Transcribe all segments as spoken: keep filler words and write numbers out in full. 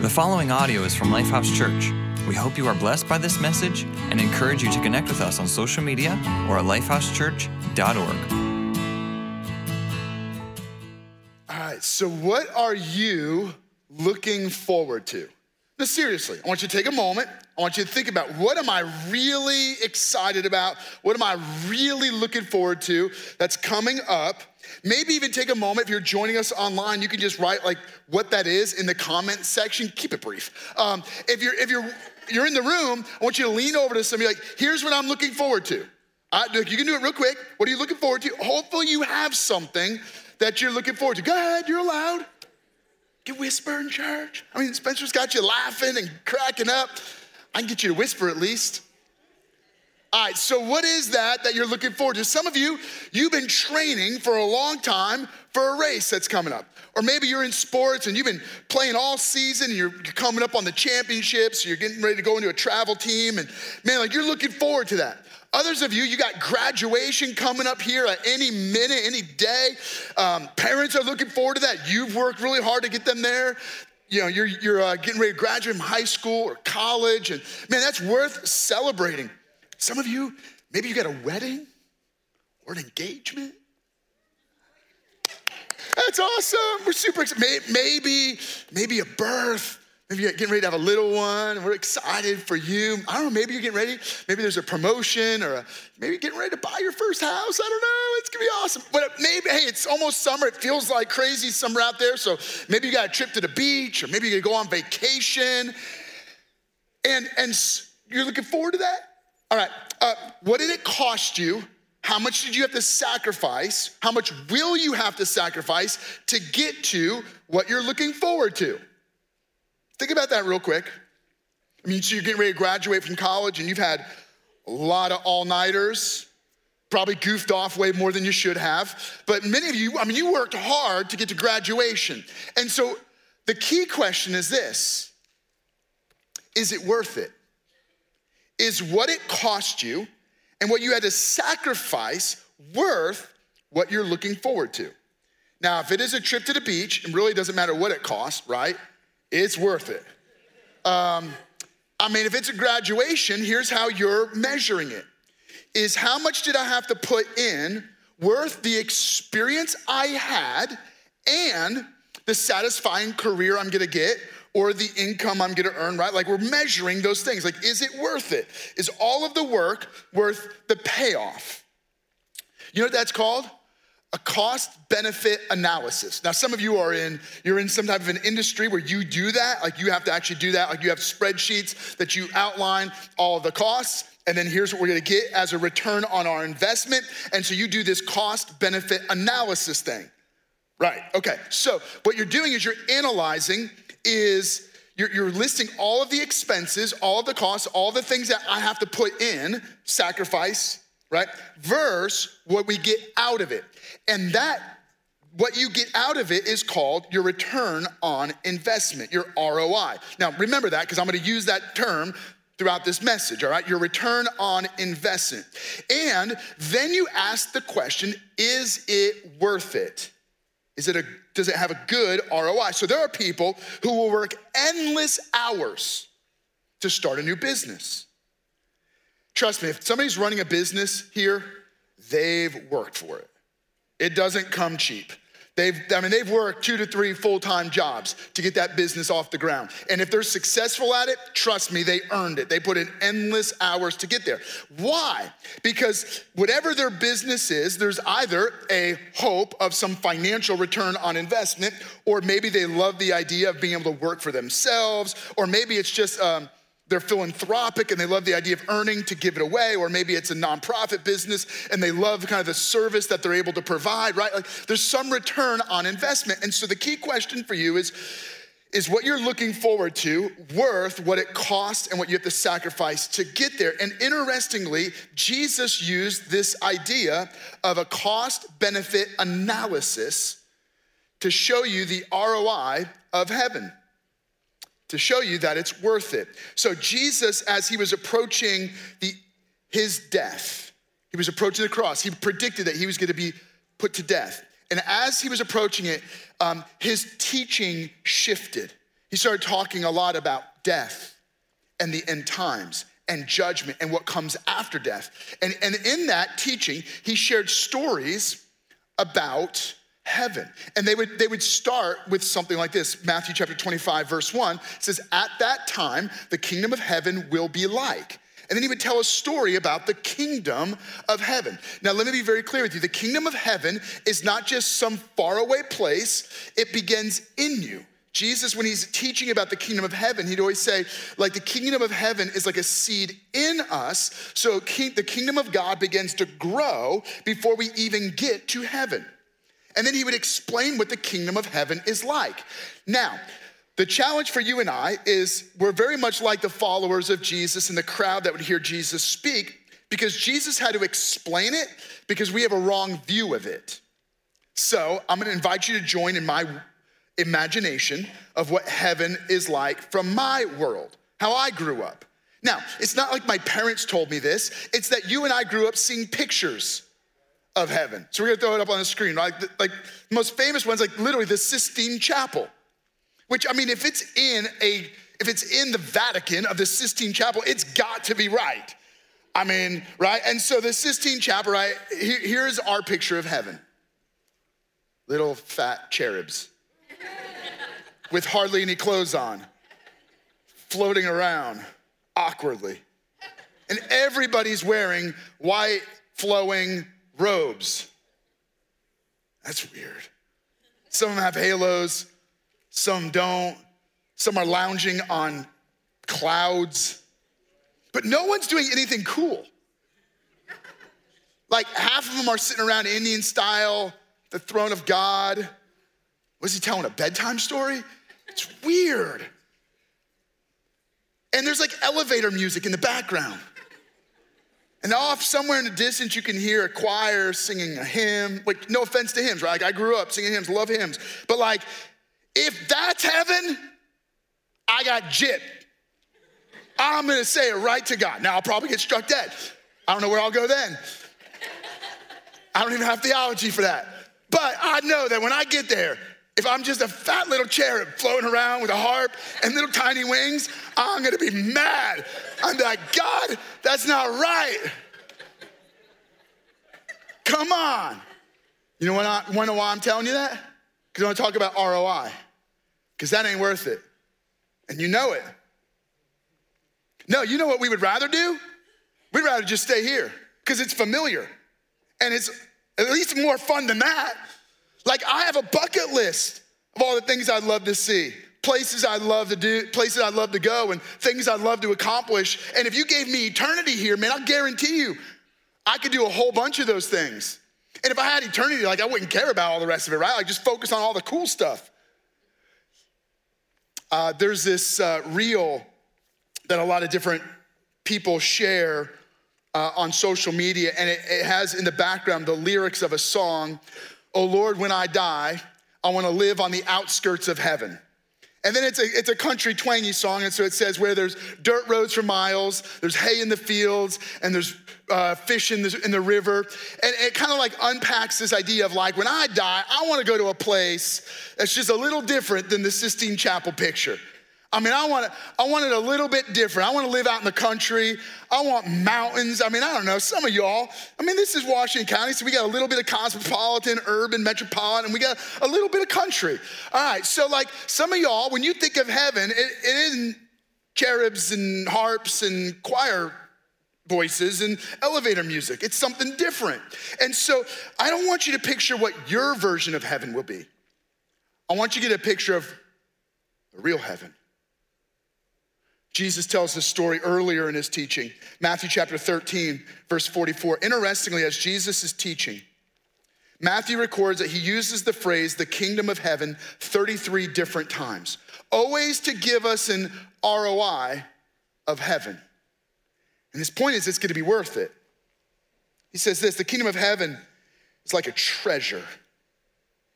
The following audio is from Lifehouse Church. We hope you are blessed by this message and encourage you to connect with us on social media or at lifehouse church dot org. All right, so what are you looking forward to? Now, seriously, I want you to take a moment. I want you to think about, what am I really excited about? What am I really looking forward to that's coming up? Maybe even take a moment, if you're joining us online, you can just write like what that is in the comment section. Keep it brief. Um, if you're if you're you're in the room, I want you to lean over to somebody like, here's what I'm looking forward to. I, you can do it real quick. What are you looking forward to? Hopefully you have something that you're looking forward to. Go ahead, you're allowed. You whisper in church. I mean, Spencer's got you laughing and cracking up. I can get you to whisper at least. All right, so what is that that you're looking forward to? Some of you, you've been training for a long time for a race that's coming up. Or maybe you're in sports and you've been playing all season and you're coming up on the championships, you're getting ready to go into a travel team, and man, like you're looking forward to that. Others of you, you got graduation coming up here at any minute, any day. Um, parents are looking forward to that. You've worked really hard to get them there. You know, you're, you're uh, getting ready to graduate from high school or college, and man, that's worth celebrating. Some of you, maybe you got a wedding or an engagement. That's awesome. We're super excited. Maybe, maybe a birth. Maybe you're getting ready to have a little one, and we're excited for you. I don't know, maybe you're getting ready. Maybe there's a promotion, or a, maybe you're getting ready to buy your first house. I don't know, it's gonna be awesome. But maybe, hey, it's almost summer. It feels like crazy summer out there. So maybe you got a trip to the beach, or maybe you're gonna go on vacation. And, and you're looking forward to that? All right, uh, what did it cost you? How much did you have to sacrifice? How much will you have to sacrifice to get to what you're looking forward to? Think about that real quick. I mean, so you're getting ready to graduate from college and you've had a lot of all-nighters, probably goofed off way more than you should have. But many of you, I mean, you worked hard to get to graduation. And so the key question is this: is it worth it? Is what it cost you and what you had to sacrifice worth what you're looking forward to? Now, if it is a trip to the beach, it really doesn't matter what it costs, right? It's worth it. Um, I mean, if it's a graduation, here's how you're measuring it. Is how much did I have to put in worth the experience I had and the satisfying career I'm gonna get or the income I'm gonna earn, right? Like we're measuring those things. Like, is it worth it? Is all of the work worth the payoff? You know what that's called? A cost-benefit analysis. Now, some of you are in, you're in some type of an industry where you do that, like you have to actually do that, like you have spreadsheets that you outline all the costs, and then here's what we're gonna get as a return on our investment, and so you do this cost-benefit analysis thing. Right, okay, so what you're doing is you're analyzing is, you're, you're listing all of the expenses, all of the costs, all the things that I have to put in, sacrifice, right? Versus what we get out of it. And that, what you get out of it is called your return on investment, your R O I. Now, remember that because I'm gonna use that term throughout this message, all right? Your return on investment. And then you ask the question, is it worth it? Is it a, does it have a good R O I? So there are people who will work endless hours to start a new business. Trust me, if somebody's running a business here, they've worked for it. It doesn't come cheap. They've, I mean, they've worked two to three full-time jobs to get that business off the ground. And if they're successful at it, trust me, they earned it. They put in endless hours to get there. Why? Because whatever their business is, there's either a hope of some financial return on investment, or maybe they love the idea of being able to work for themselves, or maybe it's just, um, they're philanthropic and they love the idea of earning to give it away, or maybe it's a nonprofit business and they love kind of the service that they're able to provide, right? Like there's some return on investment. And so the key question for you is, is what you're looking forward to worth what it costs and what you have to sacrifice to get there? And interestingly, Jesus used this idea of a cost-benefit analysis to show you the R O I of heaven, to show you that it's worth it. So Jesus, as he was approaching the, his death, he was approaching the cross, he predicted that he was gonna be put to death. And as he was approaching it, um, his teaching shifted. He started talking a lot about death and the end times and judgment and what comes after death. And, and in that teaching, he shared stories about heaven. And they would, they would start with something like this. Matthew chapter twenty-five, verse one says, "At that time, the kingdom of heaven will be like." And then he would tell a story about the kingdom of heaven. Now, let me be very clear with you. The kingdom of heaven is not just some faraway place. It begins in you. Jesus, when he's teaching about the kingdom of heaven, he'd always say, like, the kingdom of heaven is like a seed in us. So the kingdom of God begins to grow before we even get to heaven. And then he would explain what the kingdom of heaven is like. Now, the challenge for you and I is we're very much like the followers of Jesus and the crowd that would hear Jesus speak, because Jesus had to explain it because we have a wrong view of it. So I'm gonna invite you to join in my imagination of what heaven is like from my world, how I grew up. Now, it's not like my parents told me this. It's that you and I grew up seeing pictures of heaven. So we're gonna throw it up on the screen. Like the, like the most famous ones, like literally the Sistine Chapel. Which, I mean, if it's in a, if it's in the Vatican of the Sistine Chapel, it's got to be right. I mean, right? And so the Sistine Chapel, right? Here, here's our picture of heaven. Little fat cherubs with hardly any clothes on, floating around awkwardly. And everybody's wearing white flowing robes. That's weird. Some of them have halos. Some don't. Some are lounging on clouds. But no one's doing anything cool. Like half of them are sitting around Indian style, the throne of God. Was he telling a bedtime story? It's weird. And there's like elevator music in the background. And off somewhere in the distance, you can hear a choir singing a hymn. Like, no offense to hymns, right? Like, I grew up singing hymns, love hymns. But like, if that's heaven, I got gypped. I'm gonna say it right to God. Now, I'll probably get struck dead. I don't know where I'll go then. I don't even have theology for that. But I know that when I get there, if I'm just a fat little cherub floating around with a harp and little tiny wings, I'm gonna be mad. I'm like, God, that's not right. Come on. You know what? Wonder why I'm telling you that? Because I want to talk about R O I, because that ain't worth it. And you know it. No, you know what we would rather do? We'd rather just stay here because it's familiar. And it's at least more fun than that. Like, I have a bucket list of all the things I'd love to see, places I'd love to do, places I'd love to go, and things I'd love to accomplish. And if you gave me eternity here, man, I guarantee you, I could do a whole bunch of those things. And if I had eternity, like, I wouldn't care about all the rest of it, right? Like, just focus on all the cool stuff. Uh, there's this uh, reel that a lot of different people share uh, on social media, and it, it has in the background the lyrics of a song, "Oh Lord, when I die, I want to live on the outskirts of heaven." And then it's a it's a country twangy song, and so it says, where there's dirt roads for miles, there's hay in the fields, and there's uh, fish in the, in the river. And it kind of like unpacks this idea of like, when I die, I wanna go to a place that's just a little different than the Sistine Chapel picture. I mean, I want, I want it a little bit different. I wanna live out in the country. I want mountains. I mean, I don't know, some of y'all, I mean, this is Washington County, so we got a little bit of cosmopolitan, urban, metropolitan, and we got a little bit of country. All right, so like some of y'all, when you think of heaven, it, it isn't cherubs and harps and choir voices and elevator music. It's something different. And so I don't want you to picture what your version of heaven will be. I want you to get a picture of the real heaven. Jesus tells this story earlier in his teaching, Matthew chapter thirteen, verse forty-four. Interestingly, as Jesus is teaching, Matthew records that he uses the phrase, the kingdom of heaven, thirty-three different times, always to give us an R O I of heaven. And his point is, it's gonna be worth it. He says this, the kingdom of heaven is like a treasure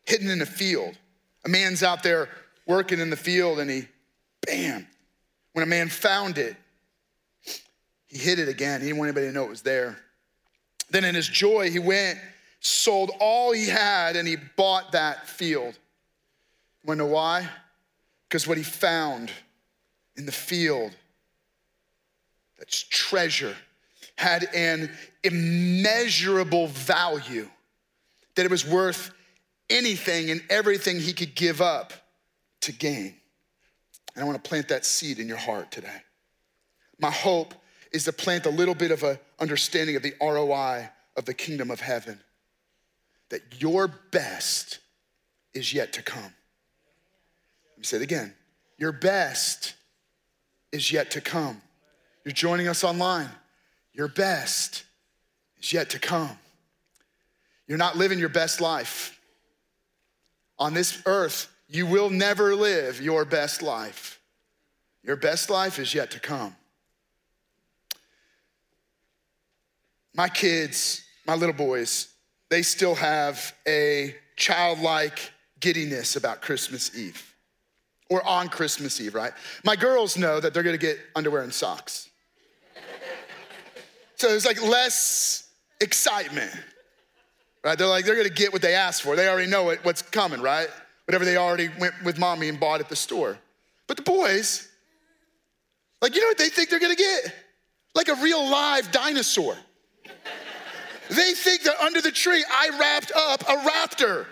hidden in a field. A man's out there working in the field and he, bam, when a man found it, he hid it again. He didn't want anybody to know it was there. Then in his joy, he went, sold all he had, and he bought that field. You wanna know why? Because what he found in the field, that's treasure, had an immeasurable value, that it was worth anything and everything he could give up to gain. And I want to plant that seed in your heart today. My hope is to plant a little bit of an understanding of the R O I of the kingdom of heaven, that your best is yet to come. Let me say it again. Your best is yet to come. You're joining us online. Your best is yet to come. You're not living your best life. On this earth, you will never live your best life. Your best life is yet to come. My kids, my little boys, they still have a childlike giddiness about Christmas Eve, or on Christmas Eve, right? My girls know that they're gonna get underwear and socks. So there's like less excitement, right? They're like, they're gonna get what they asked for. They already know it, what's coming, right? Whatever they already went with mommy and bought at the store. But the boys, like, you know what they think they're gonna get? Like a real live dinosaur. They think that under the tree, I wrapped up a raptor.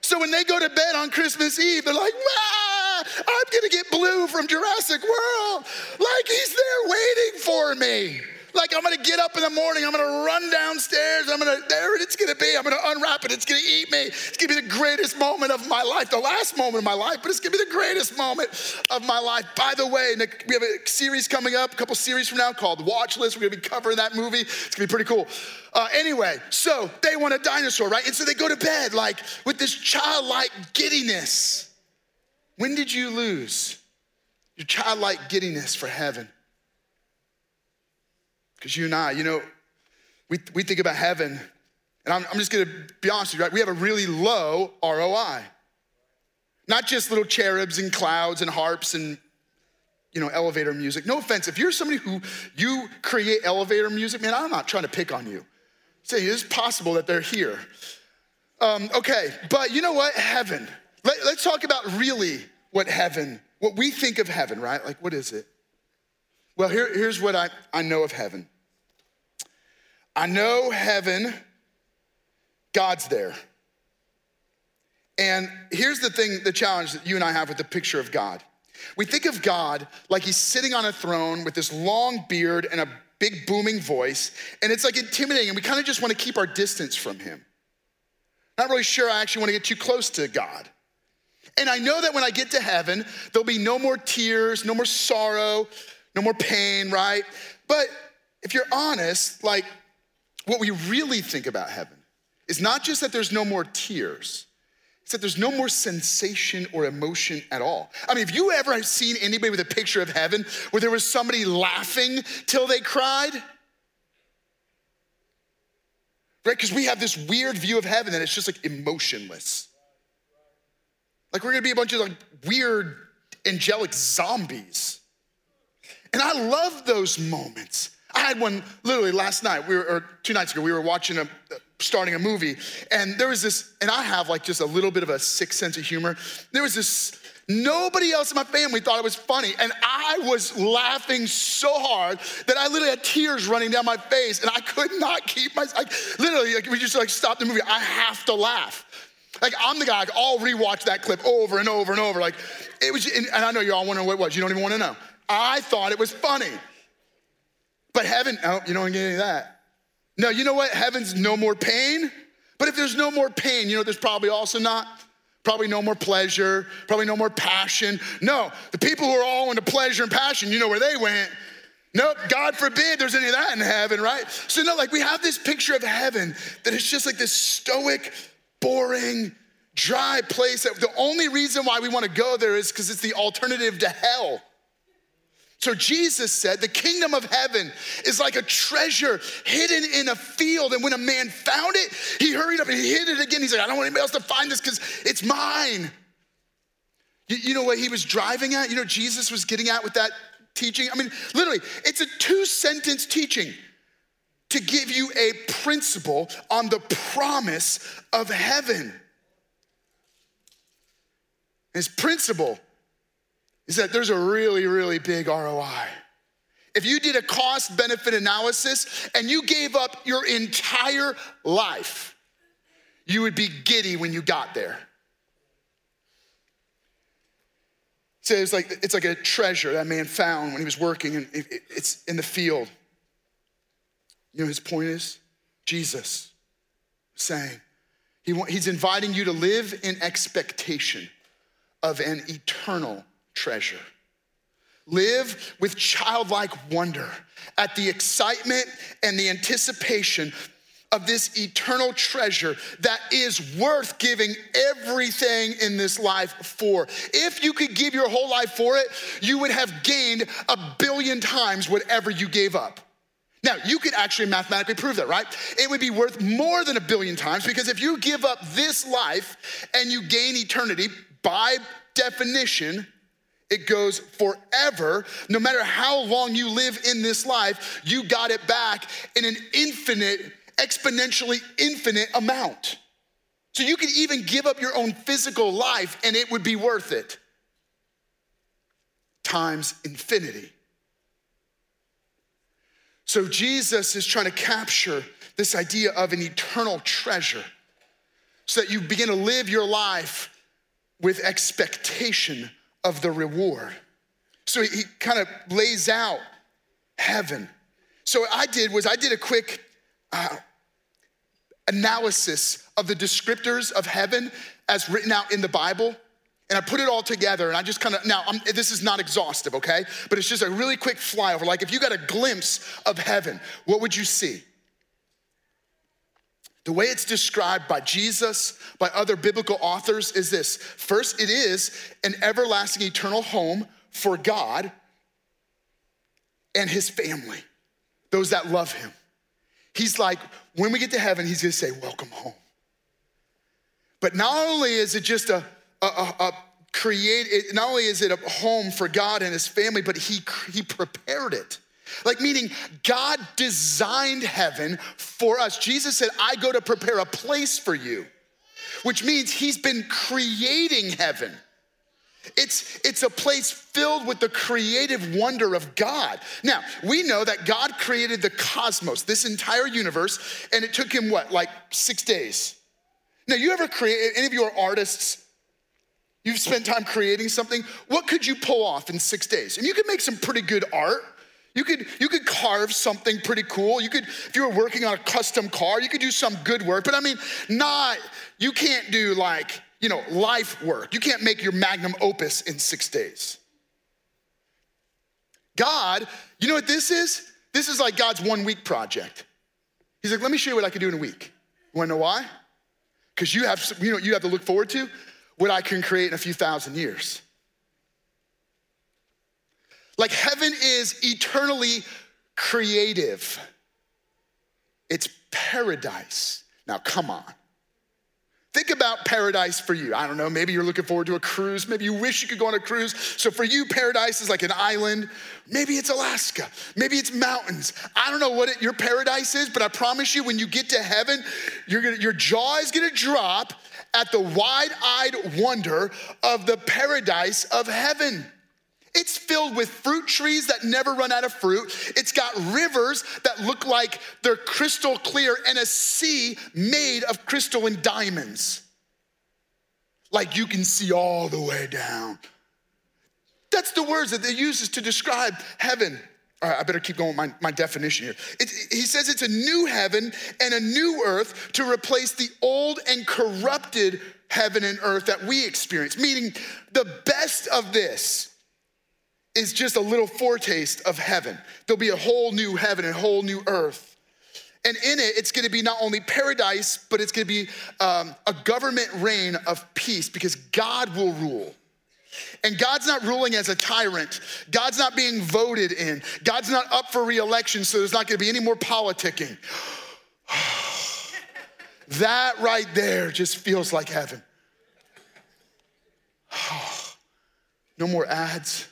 So when they go to bed on Christmas Eve, they're like, ah, I'm gonna get Blue from Jurassic World. Like, he's there waiting for me. Like, I'm gonna get up in the morning, I'm gonna run downstairs, I'm gonna, there it's gonna be, I'm gonna unwrap it, it's gonna eat me. It's gonna be the greatest moment of my life, the last moment of my life, but it's gonna be the greatest moment of my life. By the way, Nick, we have a series coming up, a couple series from now called Watch List. We're gonna be covering that movie. It's gonna be pretty cool. Uh, anyway, so they want a dinosaur, right? And so they go to bed like with this childlike giddiness. When did you lose your childlike giddiness for heaven? Because you and I, you know, we, we think about heaven, and I'm, I'm just gonna be honest with you, right? We have a really low R O I. Not just little cherubs and clouds and harps and, you know, elevator music. No offense, if you're somebody who, you create elevator music, man, I'm not trying to pick on you. Say, it is possible that they're here. Um, okay, but you know what, heaven. Let, let's talk about really what heaven, what we think of heaven, right? Like, what is it? Well, here, here's what I, I know of heaven. I know heaven, God's there. And here's the thing, the challenge that you and I have with the picture of God. We think of God like he's sitting on a throne with this long beard and a big booming voice, and it's like intimidating, and we kind of just want to keep our distance from him. Not really sure I actually want to get too close to God. And I know that when I get to heaven, there'll be no more tears, no more sorrow, no more pain, right? But if you're honest, like what we really think about heaven is not just that there's no more tears, it's that there's no more sensation or emotion at all. I mean, have you ever seen anybody with a picture of heaven where there was somebody laughing till they cried? Right, because we have this weird view of heaven that it's just like emotionless. Like we're gonna be a bunch of like weird angelic zombies. And I love those moments. I had one literally last night, we were, or two nights ago, we were watching, a, starting a movie, and there was this, and I have like just a little bit of a sick sense of humor. There was this, nobody else in my family thought it was funny, and I was laughing so hard that I literally had tears running down my face, and I could not keep my, I, literally, like, we just like stopped the movie. I have to laugh. Like, I'm the guy, like, I'll rewatch that clip over and over and over. Like, it was, and, and I know you're all wondering what it was. You don't even want to know. I thought it was funny. But heaven, oh, you don't get any of that. No, you know what? Heaven's no more pain. But if there's no more pain, you know there's probably also not? Probably no more pleasure, probably no more passion. No, the people who are all into pleasure and passion, you know where they went. Nope, God forbid there's any of that in heaven, right? So no, like we have this picture of heaven that it's just like this stoic, boring, dry place that the only reason why we want to go there is because it's the alternative to hell. So Jesus said, the kingdom of heaven is like a treasure hidden in a field. And when a man found it, he hurried up and he hid it again. He's like, I don't want anybody else to find this because it's mine. You, you know what he was driving at? You know, Jesus was getting at with that teaching. I mean, literally, it's a two-sentence teaching to give you a principle on the promise of heaven. His principle is that there's a really, really big R O I. If you did a cost-benefit analysis and you gave up your entire life, you would be giddy when you got there. So it's like it's like a treasure that man found when he was working, and it's in the field. You know, his point is Jesus saying he want, he's inviting you to live in expectation of an eternal treasure. Live with childlike wonder at the excitement and the anticipation of this eternal treasure that is worth giving everything in this life for. If you could give your whole life for it, you would have gained a billion times whatever you gave up. Now, you could actually mathematically prove that, right? It would be worth more than a billion times, because if you give up this life and you gain eternity, by definition, it goes forever. No matter how long you live in this life, you got it back in an infinite, exponentially infinite amount. So you could even give up your own physical life and it would be worth it. Times infinity. So Jesus is trying to capture this idea of an eternal treasure so that you begin to live your life with expectation of the reward. So he kind of lays out heaven. So what I did was I did a quick uh, analysis of the descriptors of heaven as written out in the Bible, and I put it all together, and I just kind of, now I'm, this is not exhaustive, okay? But it's just a really quick flyover. Like if you got a glimpse of heaven, what would you see? The way it's described by Jesus, by other biblical authors, is this. First, it is an everlasting eternal home for God and his family, those that love him. He's like, when we get to heaven, he's gonna say, welcome home. But not only is it just a, a, a, a create, it, not only is it a home for God and his family, but he, he prepared it. Like, meaning God designed heaven for us. Jesus said, I go to prepare a place for you, which means he's been creating heaven. It's, it's a place filled with the creative wonder of God. Now, we know that God created the cosmos, this entire universe, and it took him, what, like six days. Now, you ever create, any of you are artists? You've spent time creating something. What could you pull off in six days? And you could make some pretty good art. You could you could carve something pretty cool. You could, if you were working on a custom car, you could do some good work. But I mean, not, you can't do like, you know, life work. You can't make your magnum opus in six days. God, you know what this is? This is like God's one week project. He's like, let me show you what I can do in a week. You wanna know why? Because you have, you know, you have to look forward to what I can create in a few thousand years. Like heaven is eternally creative. It's paradise. Now, come on. Think about paradise for you. I don't know, maybe you're looking forward to a cruise. Maybe you wish you could go on a cruise. So for you, paradise is like an island. Maybe it's Alaska. Maybe it's mountains. I don't know what it, your paradise is, but I promise you when you get to heaven, you're gonna, your jaw is gonna drop at the wide-eyed wonder of the paradise of heaven. It's filled with fruit trees that never run out of fruit. It's got rivers that look like they're crystal clear and a sea made of crystal and diamonds. Like you can see all the way down. That's the words that they use to describe heaven. All right, I better keep going with my, my definition here. It, he says it's a new heaven and a new earth to replace the old and corrupted heaven and earth that we experience. Meaning the best of this is just a little foretaste of heaven. There'll be a whole new heaven and a whole new earth. And in it, it's gonna be not only paradise, but it's gonna be um, a government reign of peace, because God will rule. And God's not ruling as a tyrant. God's not being voted in. God's not up for re-election, so there's not gonna be any more politicking. That right there just feels like heaven. No more ads.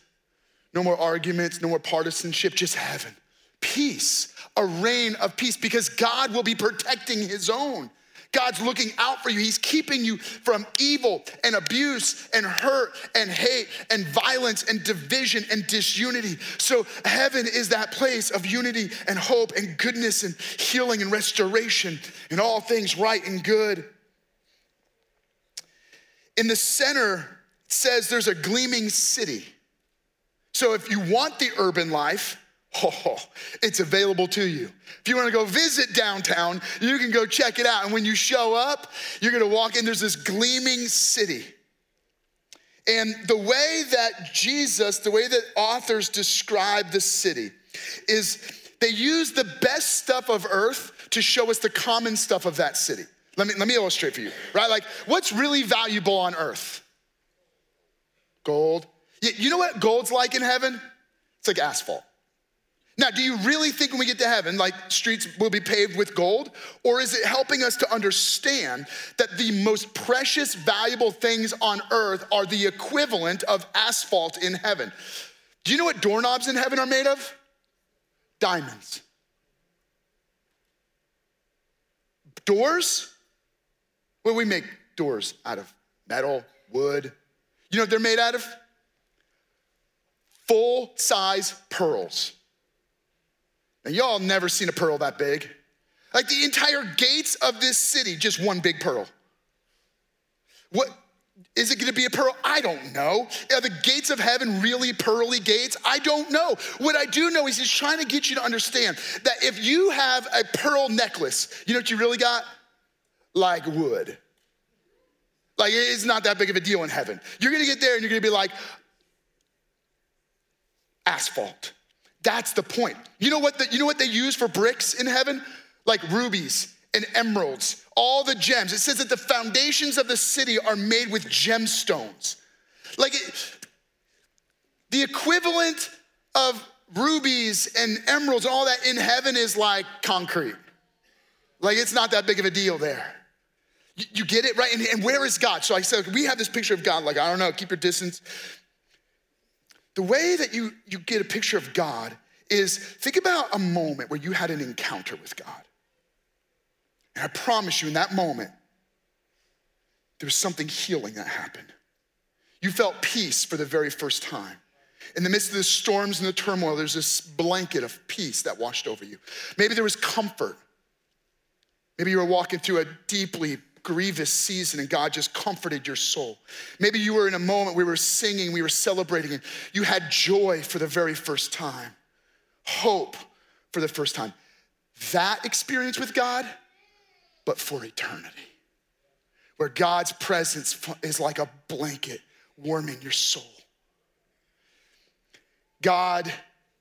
No more arguments, no more partisanship, just heaven. Peace, a reign of peace, because God will be protecting his own. God's looking out for you. He's keeping you from evil and abuse and hurt and hate and violence and division and disunity. So heaven is that place of unity and hope and goodness and healing and restoration and all things right and good. In the center, it says there's a gleaming city. So if you want the urban life, oh, it's available to you. If you want to go visit downtown, you can go check it out. And when you show up, you're going to walk in. There's this gleaming city. And the way that Jesus, the way that authors describe the city is they use the best stuff of earth to show us the common stuff of that city. Let me, let me illustrate for you, right? Like, what's really valuable on earth? Gold. You know what gold's like in heaven? It's like asphalt. Now, do you really think when we get to heaven, like streets will be paved with gold? Or is it helping us to understand that the most precious, valuable things on earth are the equivalent of asphalt in heaven? Do you know what doorknobs in heaven are made of? Diamonds. Doors? Well, we make doors out of metal, wood. You know what they're made out of? Full-size pearls. And y'all never seen a pearl that big. Like the entire gates of this city, just one big pearl. What, is it gonna be a pearl? I don't know. Are the gates of heaven really pearly gates? I don't know. What I do know is he's trying to get you to understand that if you have a pearl necklace, you know what you really got? Like wood. Like it's not that big of a deal in heaven. You're gonna get there and you're gonna be like, asphalt. That's the point. You know what the, you know what they use for bricks in heaven? Like rubies and emeralds, all the gems. It says that the foundations of the city are made with gemstones. Like it, the equivalent of rubies and emeralds, all that in heaven is like concrete. Like it's not that big of a deal there. You, you get it, right? And, and where is God? So I said, we have this picture of God. Like, I don't know, keep your distance. The way that you, you get a picture of God is, think about a moment where you had an encounter with God. And I promise you, in that moment, there was something healing that happened. You felt peace for the very first time. In the midst of the storms and the turmoil, there's this blanket of peace that washed over you. Maybe there was comfort. Maybe you were walking through a deeply grievous season and God just comforted your soul. Maybe you were in a moment, we were singing, we were celebrating, and you had joy for the very first time, hope for the first time. That experience with God, but for eternity, where God's presence is like a blanket warming your soul. God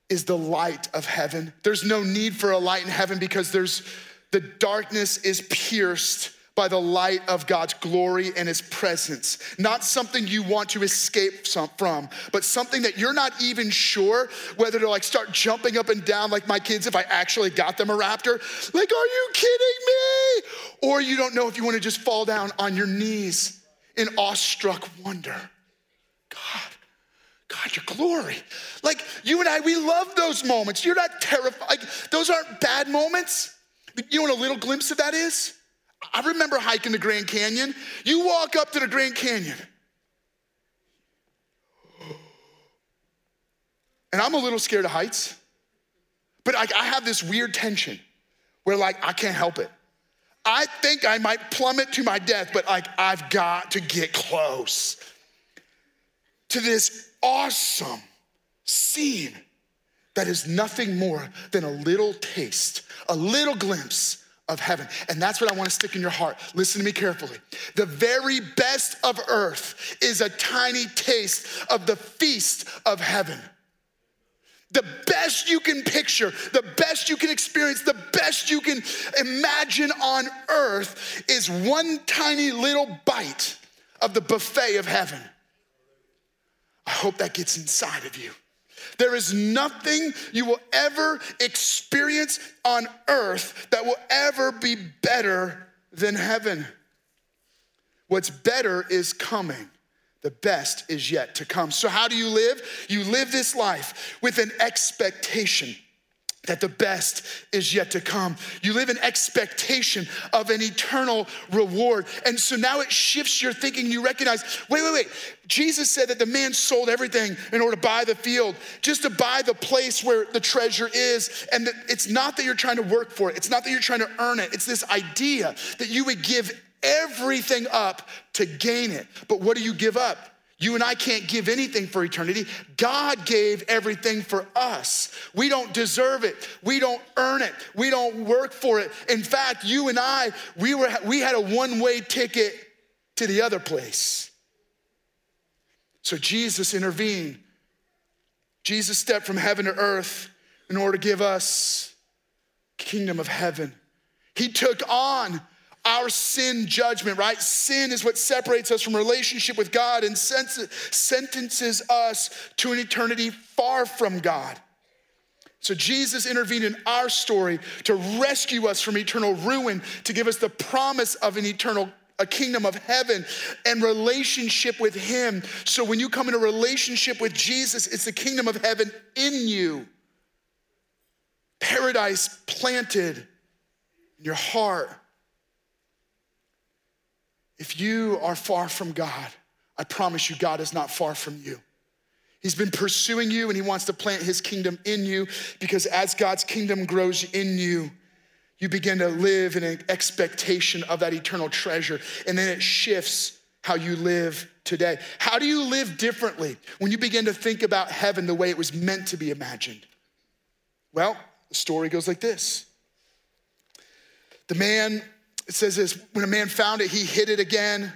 is the light of heaven. There's no need for a light in heaven because there's the darkness is pierced by the light of God's glory and his presence. Not something you want to escape from, but something that you're not even sure whether to like start jumping up and down like my kids if I actually got them a raptor. Like, are you kidding me? Or you don't know if you want to just fall down on your knees in awestruck wonder. God, God, your glory. Like you and I, we love those moments. You're not terrified. Like, those aren't bad moments. You know what a little glimpse of that is? I remember hiking the Grand Canyon. You walk up to the Grand Canyon. And I'm a little scared of heights. But I, I have this weird tension where like, I can't help it. I think I might plummet to my death, but like, I've got to get close to this awesome scene that is nothing more than a little taste, a little glimpse of heaven. And that's what I want to stick in your heart. Listen to me carefully. The very best of earth is a tiny taste of the feast of heaven. The best you can picture, the best you can experience, the best you can imagine on earth is one tiny little bite of the buffet of heaven. I hope that gets inside of you. There is nothing you will ever experience on earth that will ever be better than heaven. What's better is coming. The best is yet to come. So how do you live? You live this life with an expectation. that the best is yet to come. You live in expectation of an eternal reward. And so now it shifts your thinking. You recognize, wait, wait, wait. Jesus said that the man sold everything in order to buy the field, just to buy the place where the treasure is. And that it's not that you're trying to work for it. It's not that you're trying to earn it. It's this idea that you would give everything up to gain it. But what do you give up? You and I can't give anything for eternity. God gave everything for us. We don't deserve it. We don't earn it. We don't work for it. In fact, you and I, we were we had a one-way ticket to the other place. So Jesus intervened. Jesus stepped from heaven to earth in order to give us the kingdom of heaven. He took on our sin judgment, right? Sin is what separates us from relationship with God and sentences us to an eternity far from God. So Jesus intervened in our story to rescue us from eternal ruin, to give us the promise of an eternal a kingdom of heaven and relationship with him. So when you come into relationship with Jesus, it's the kingdom of heaven in you. Paradise planted in your heart. If you are far from God, I promise you God is not far from you. He's been pursuing you and he wants to plant his kingdom in you, because as God's kingdom grows in you, you begin to live in an expectation of that eternal treasure, and then it shifts how you live today. How do you live differently when you begin to think about heaven the way it was meant to be imagined? Well, the story goes like this. The man... It says this, when a man found it, he hid it again.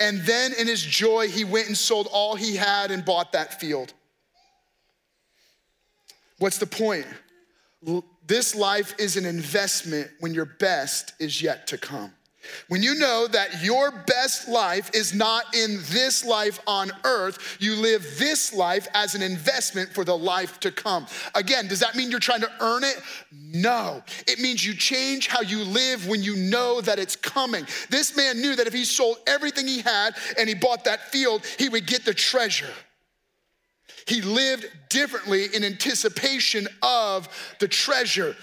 And then in his joy, he went and sold all he had and bought that field. What's the point? This life is an investment when your best is yet to come. When you know that your best life is not in this life on earth, you live this life as an investment for the life to come. Again, does that mean you're trying to earn it? No. It means you change how you live when you know that it's coming. This man knew that if he sold everything he had and he bought that field, he would get the treasure. He lived differently in anticipation of the treasure.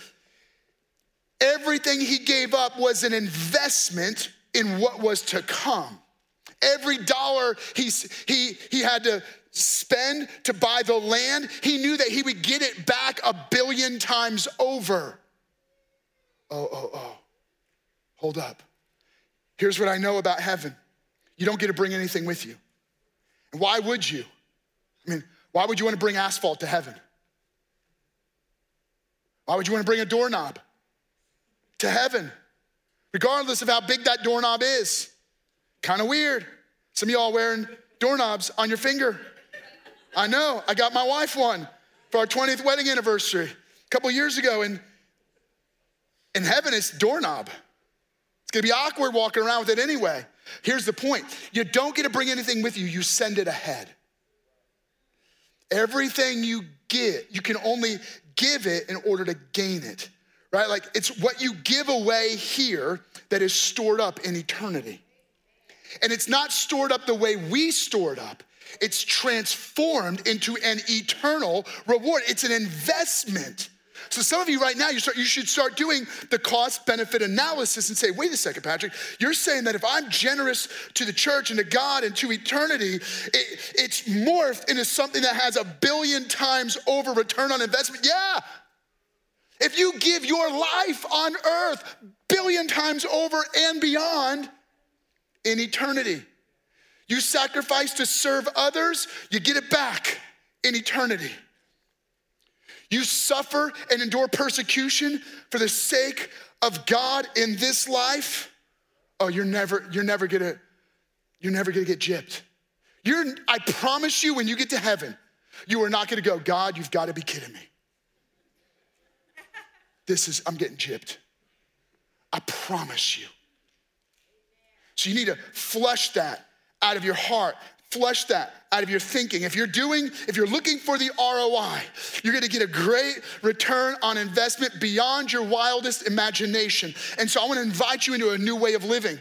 Everything he gave up was an investment in what was to come. Every dollar he, he, he had to spend to buy the land, he knew that he would get it back a billion times over. Oh, oh, oh. Hold up. Here's what I know about heaven. You don't get to bring anything with you. And why would you? I mean, why would you want to bring asphalt to heaven? Why would you want to bring a doorknob to heaven, regardless of how big that doorknob is? Kind of weird. Some of y'all wearing doorknobs on your finger. I know, I got my wife one for our twentieth wedding anniversary a couple years ago, and in heaven it's doorknob. It's gonna be awkward walking around with it anyway. Here's the point. You don't get to bring anything with you, you send it ahead. Everything you get, you can only give it in order to gain it. Right? Like, it's what you give away here that is stored up in eternity. And it's not stored up the way we store it up. It's transformed into an eternal reward. It's an investment. So some of you right now, you start, you should start doing the cost-benefit analysis and say, wait a second, Patrick, you're saying that if I'm generous to the church and to God and to eternity, it, it's morphed into something that has a billion times over return on investment? Yeah. If you give your life on earth billion times over and beyond in eternity, you sacrifice to serve others, you get it back in eternity. You suffer and endure persecution for the sake of God in this life. Oh, you're never, you're never gonna, you're never gonna get gypped. You're, I promise you, when you get to heaven, you are not gonna go, God, you've gotta be kidding me. This is, I'm getting gypped. I promise you. So you need to flush that out of your heart. Flush that out of your thinking. If you're doing, if you're looking for the R O I, you're gonna get a great return on investment beyond your wildest imagination. And so I wanna invite you into a new way of living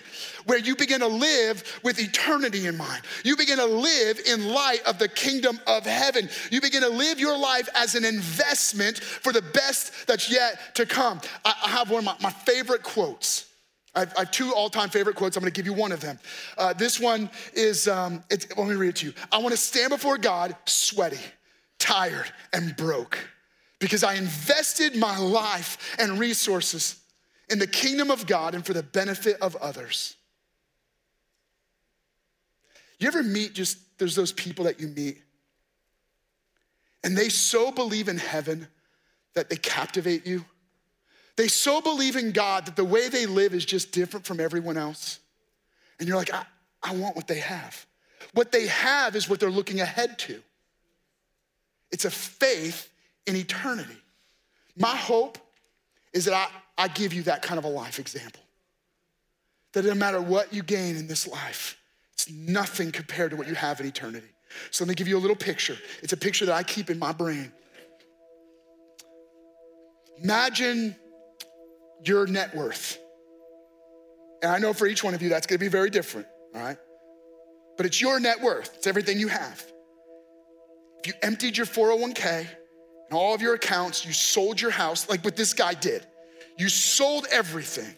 where you begin to live with eternity in mind. You begin to live in light of the kingdom of heaven. You begin to live your life as an investment for the best that's yet to come. I, I have one of my, my favorite quotes. I have two all-time favorite quotes. I'm gonna give you one of them. Uh, this one is, um, it's, let me read it to you. I wanna stand before God sweaty, tired, and broke because I invested my life and resources in the kingdom of God and for the benefit of others. You ever meet just, there's those people that you meet and they so believe in heaven that they captivate you? They so believe in God that the way they live is just different from everyone else. And you're like, I, I want what they have. What they have is what they're looking ahead to. It's a faith in eternity. My hope is that I, I give you that kind of a life example. That no matter what you gain in this life, it's nothing compared to what you have in eternity. So let me give you a little picture. It's a picture that I keep in my brain. Imagine your net worth. And I know for each one of you, that's gonna be very different, all right? But it's your net worth, it's everything you have. If you emptied your four oh one k and all of your accounts, you sold your house, like what this guy did. You sold everything.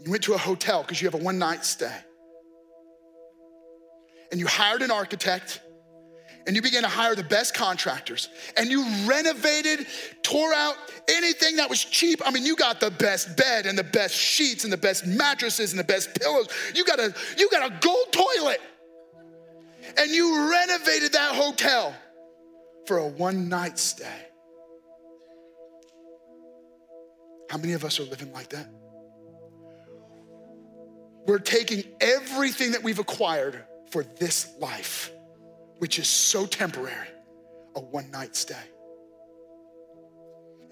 You went to a hotel because you have a one night stay. And you hired an architect and you began to hire the best contractors, and you renovated, tore out anything that was cheap. I mean, you got the best bed and the best sheets and the best mattresses and the best pillows. You got a, you got a gold toilet, and you renovated that hotel for a one-night stay. How many of us are living like that? We're taking everything that we've acquired for this life, which is so temporary, a one-night stay.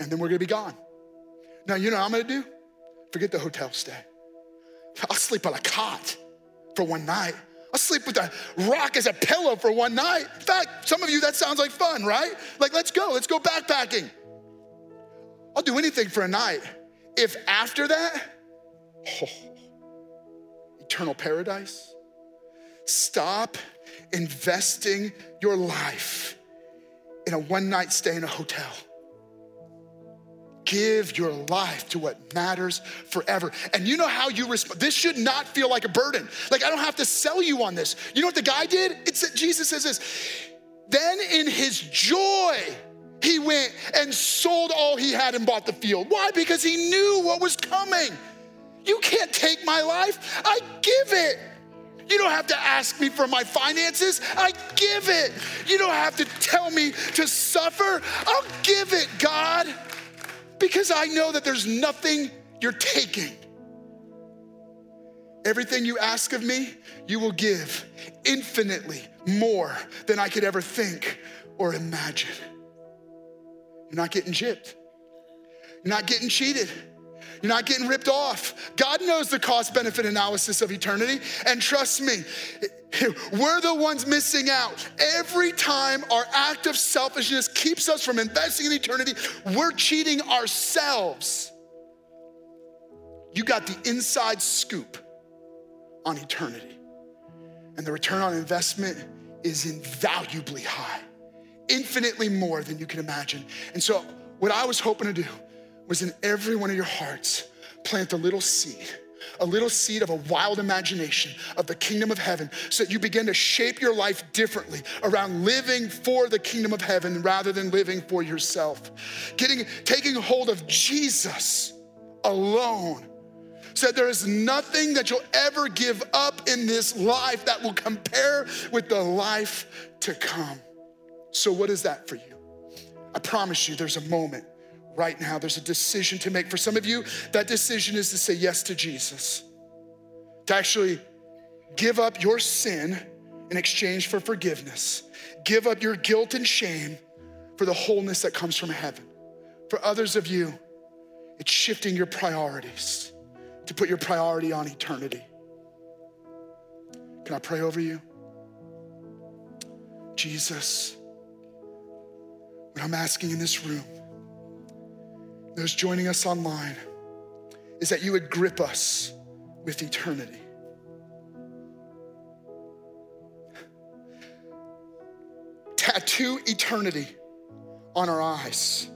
And then we're gonna be gone. Now, you know what I'm gonna do? Forget the hotel stay. I'll sleep on a cot for one night. I'll sleep with a rock as a pillow for one night. In fact, some of you, that sounds like fun, right? Like, let's go, let's go backpacking. I'll do anything for a night. If after that, oh, eternal paradise, stop investing your life in a one-night stay in a hotel. Give your life to what matters forever. And you know how you respond. This should not feel like a burden. Like, I don't have to sell you on this. You know what the guy did? It's that Jesus says this, then in his joy, he went and sold all he had and bought the field. Why? Because he knew what was coming. You can't take my life. I give it. You don't have to ask me for my finances. I give it. You don't have to tell me to suffer. I'll give it, God, because I know that there's nothing you're taking. Everything you ask of me, you will give infinitely more than I could ever think or imagine. You're not getting gypped. You're not getting cheated. You're not getting ripped off. God knows the cost-benefit analysis of eternity. And trust me, we're the ones missing out. Every time our act of selfishness keeps us from investing in eternity, we're cheating ourselves. You got the inside scoop on eternity. And the return on investment is invaluably high, infinitely more than you can imagine. And so what I was hoping to do was in every one of your hearts, plant a little seed, a little seed of a wild imagination of the kingdom of heaven so that you begin to shape your life differently around living for the kingdom of heaven rather than living for yourself. Getting, taking hold of Jesus alone so that there is nothing that you'll ever give up in this life that will compare with the life to come. So what is that for you? I promise you there's a moment right now, there's a decision to make. For some of you, that decision is to say yes to Jesus, to actually give up your sin in exchange for forgiveness, give up your guilt and shame for the wholeness that comes from heaven. For others of you, it's shifting your priorities to put your priority on eternity. Can I pray over you? Jesus, what I'm asking in this room, those joining us online, is that you would grip us with eternity. Tattoo eternity on our eyes,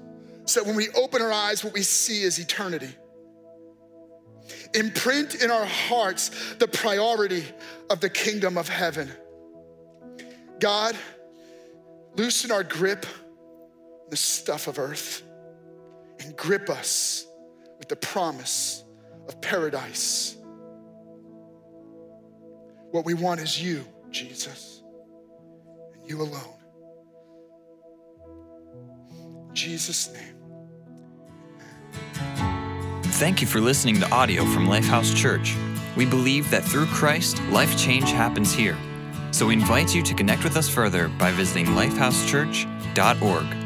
so that when we open our eyes, what we see is eternity. Imprint in our hearts the priority of the kingdom of heaven. God, loosen our grip on the stuff of earth and grip us with the promise of paradise. What we want is you, Jesus, and you alone. In Jesus' name. Thank you for listening to audio from Lifehouse Church. We believe that through Christ, life change happens here. So we invite you to connect with us further by visiting lifehouse church dot org.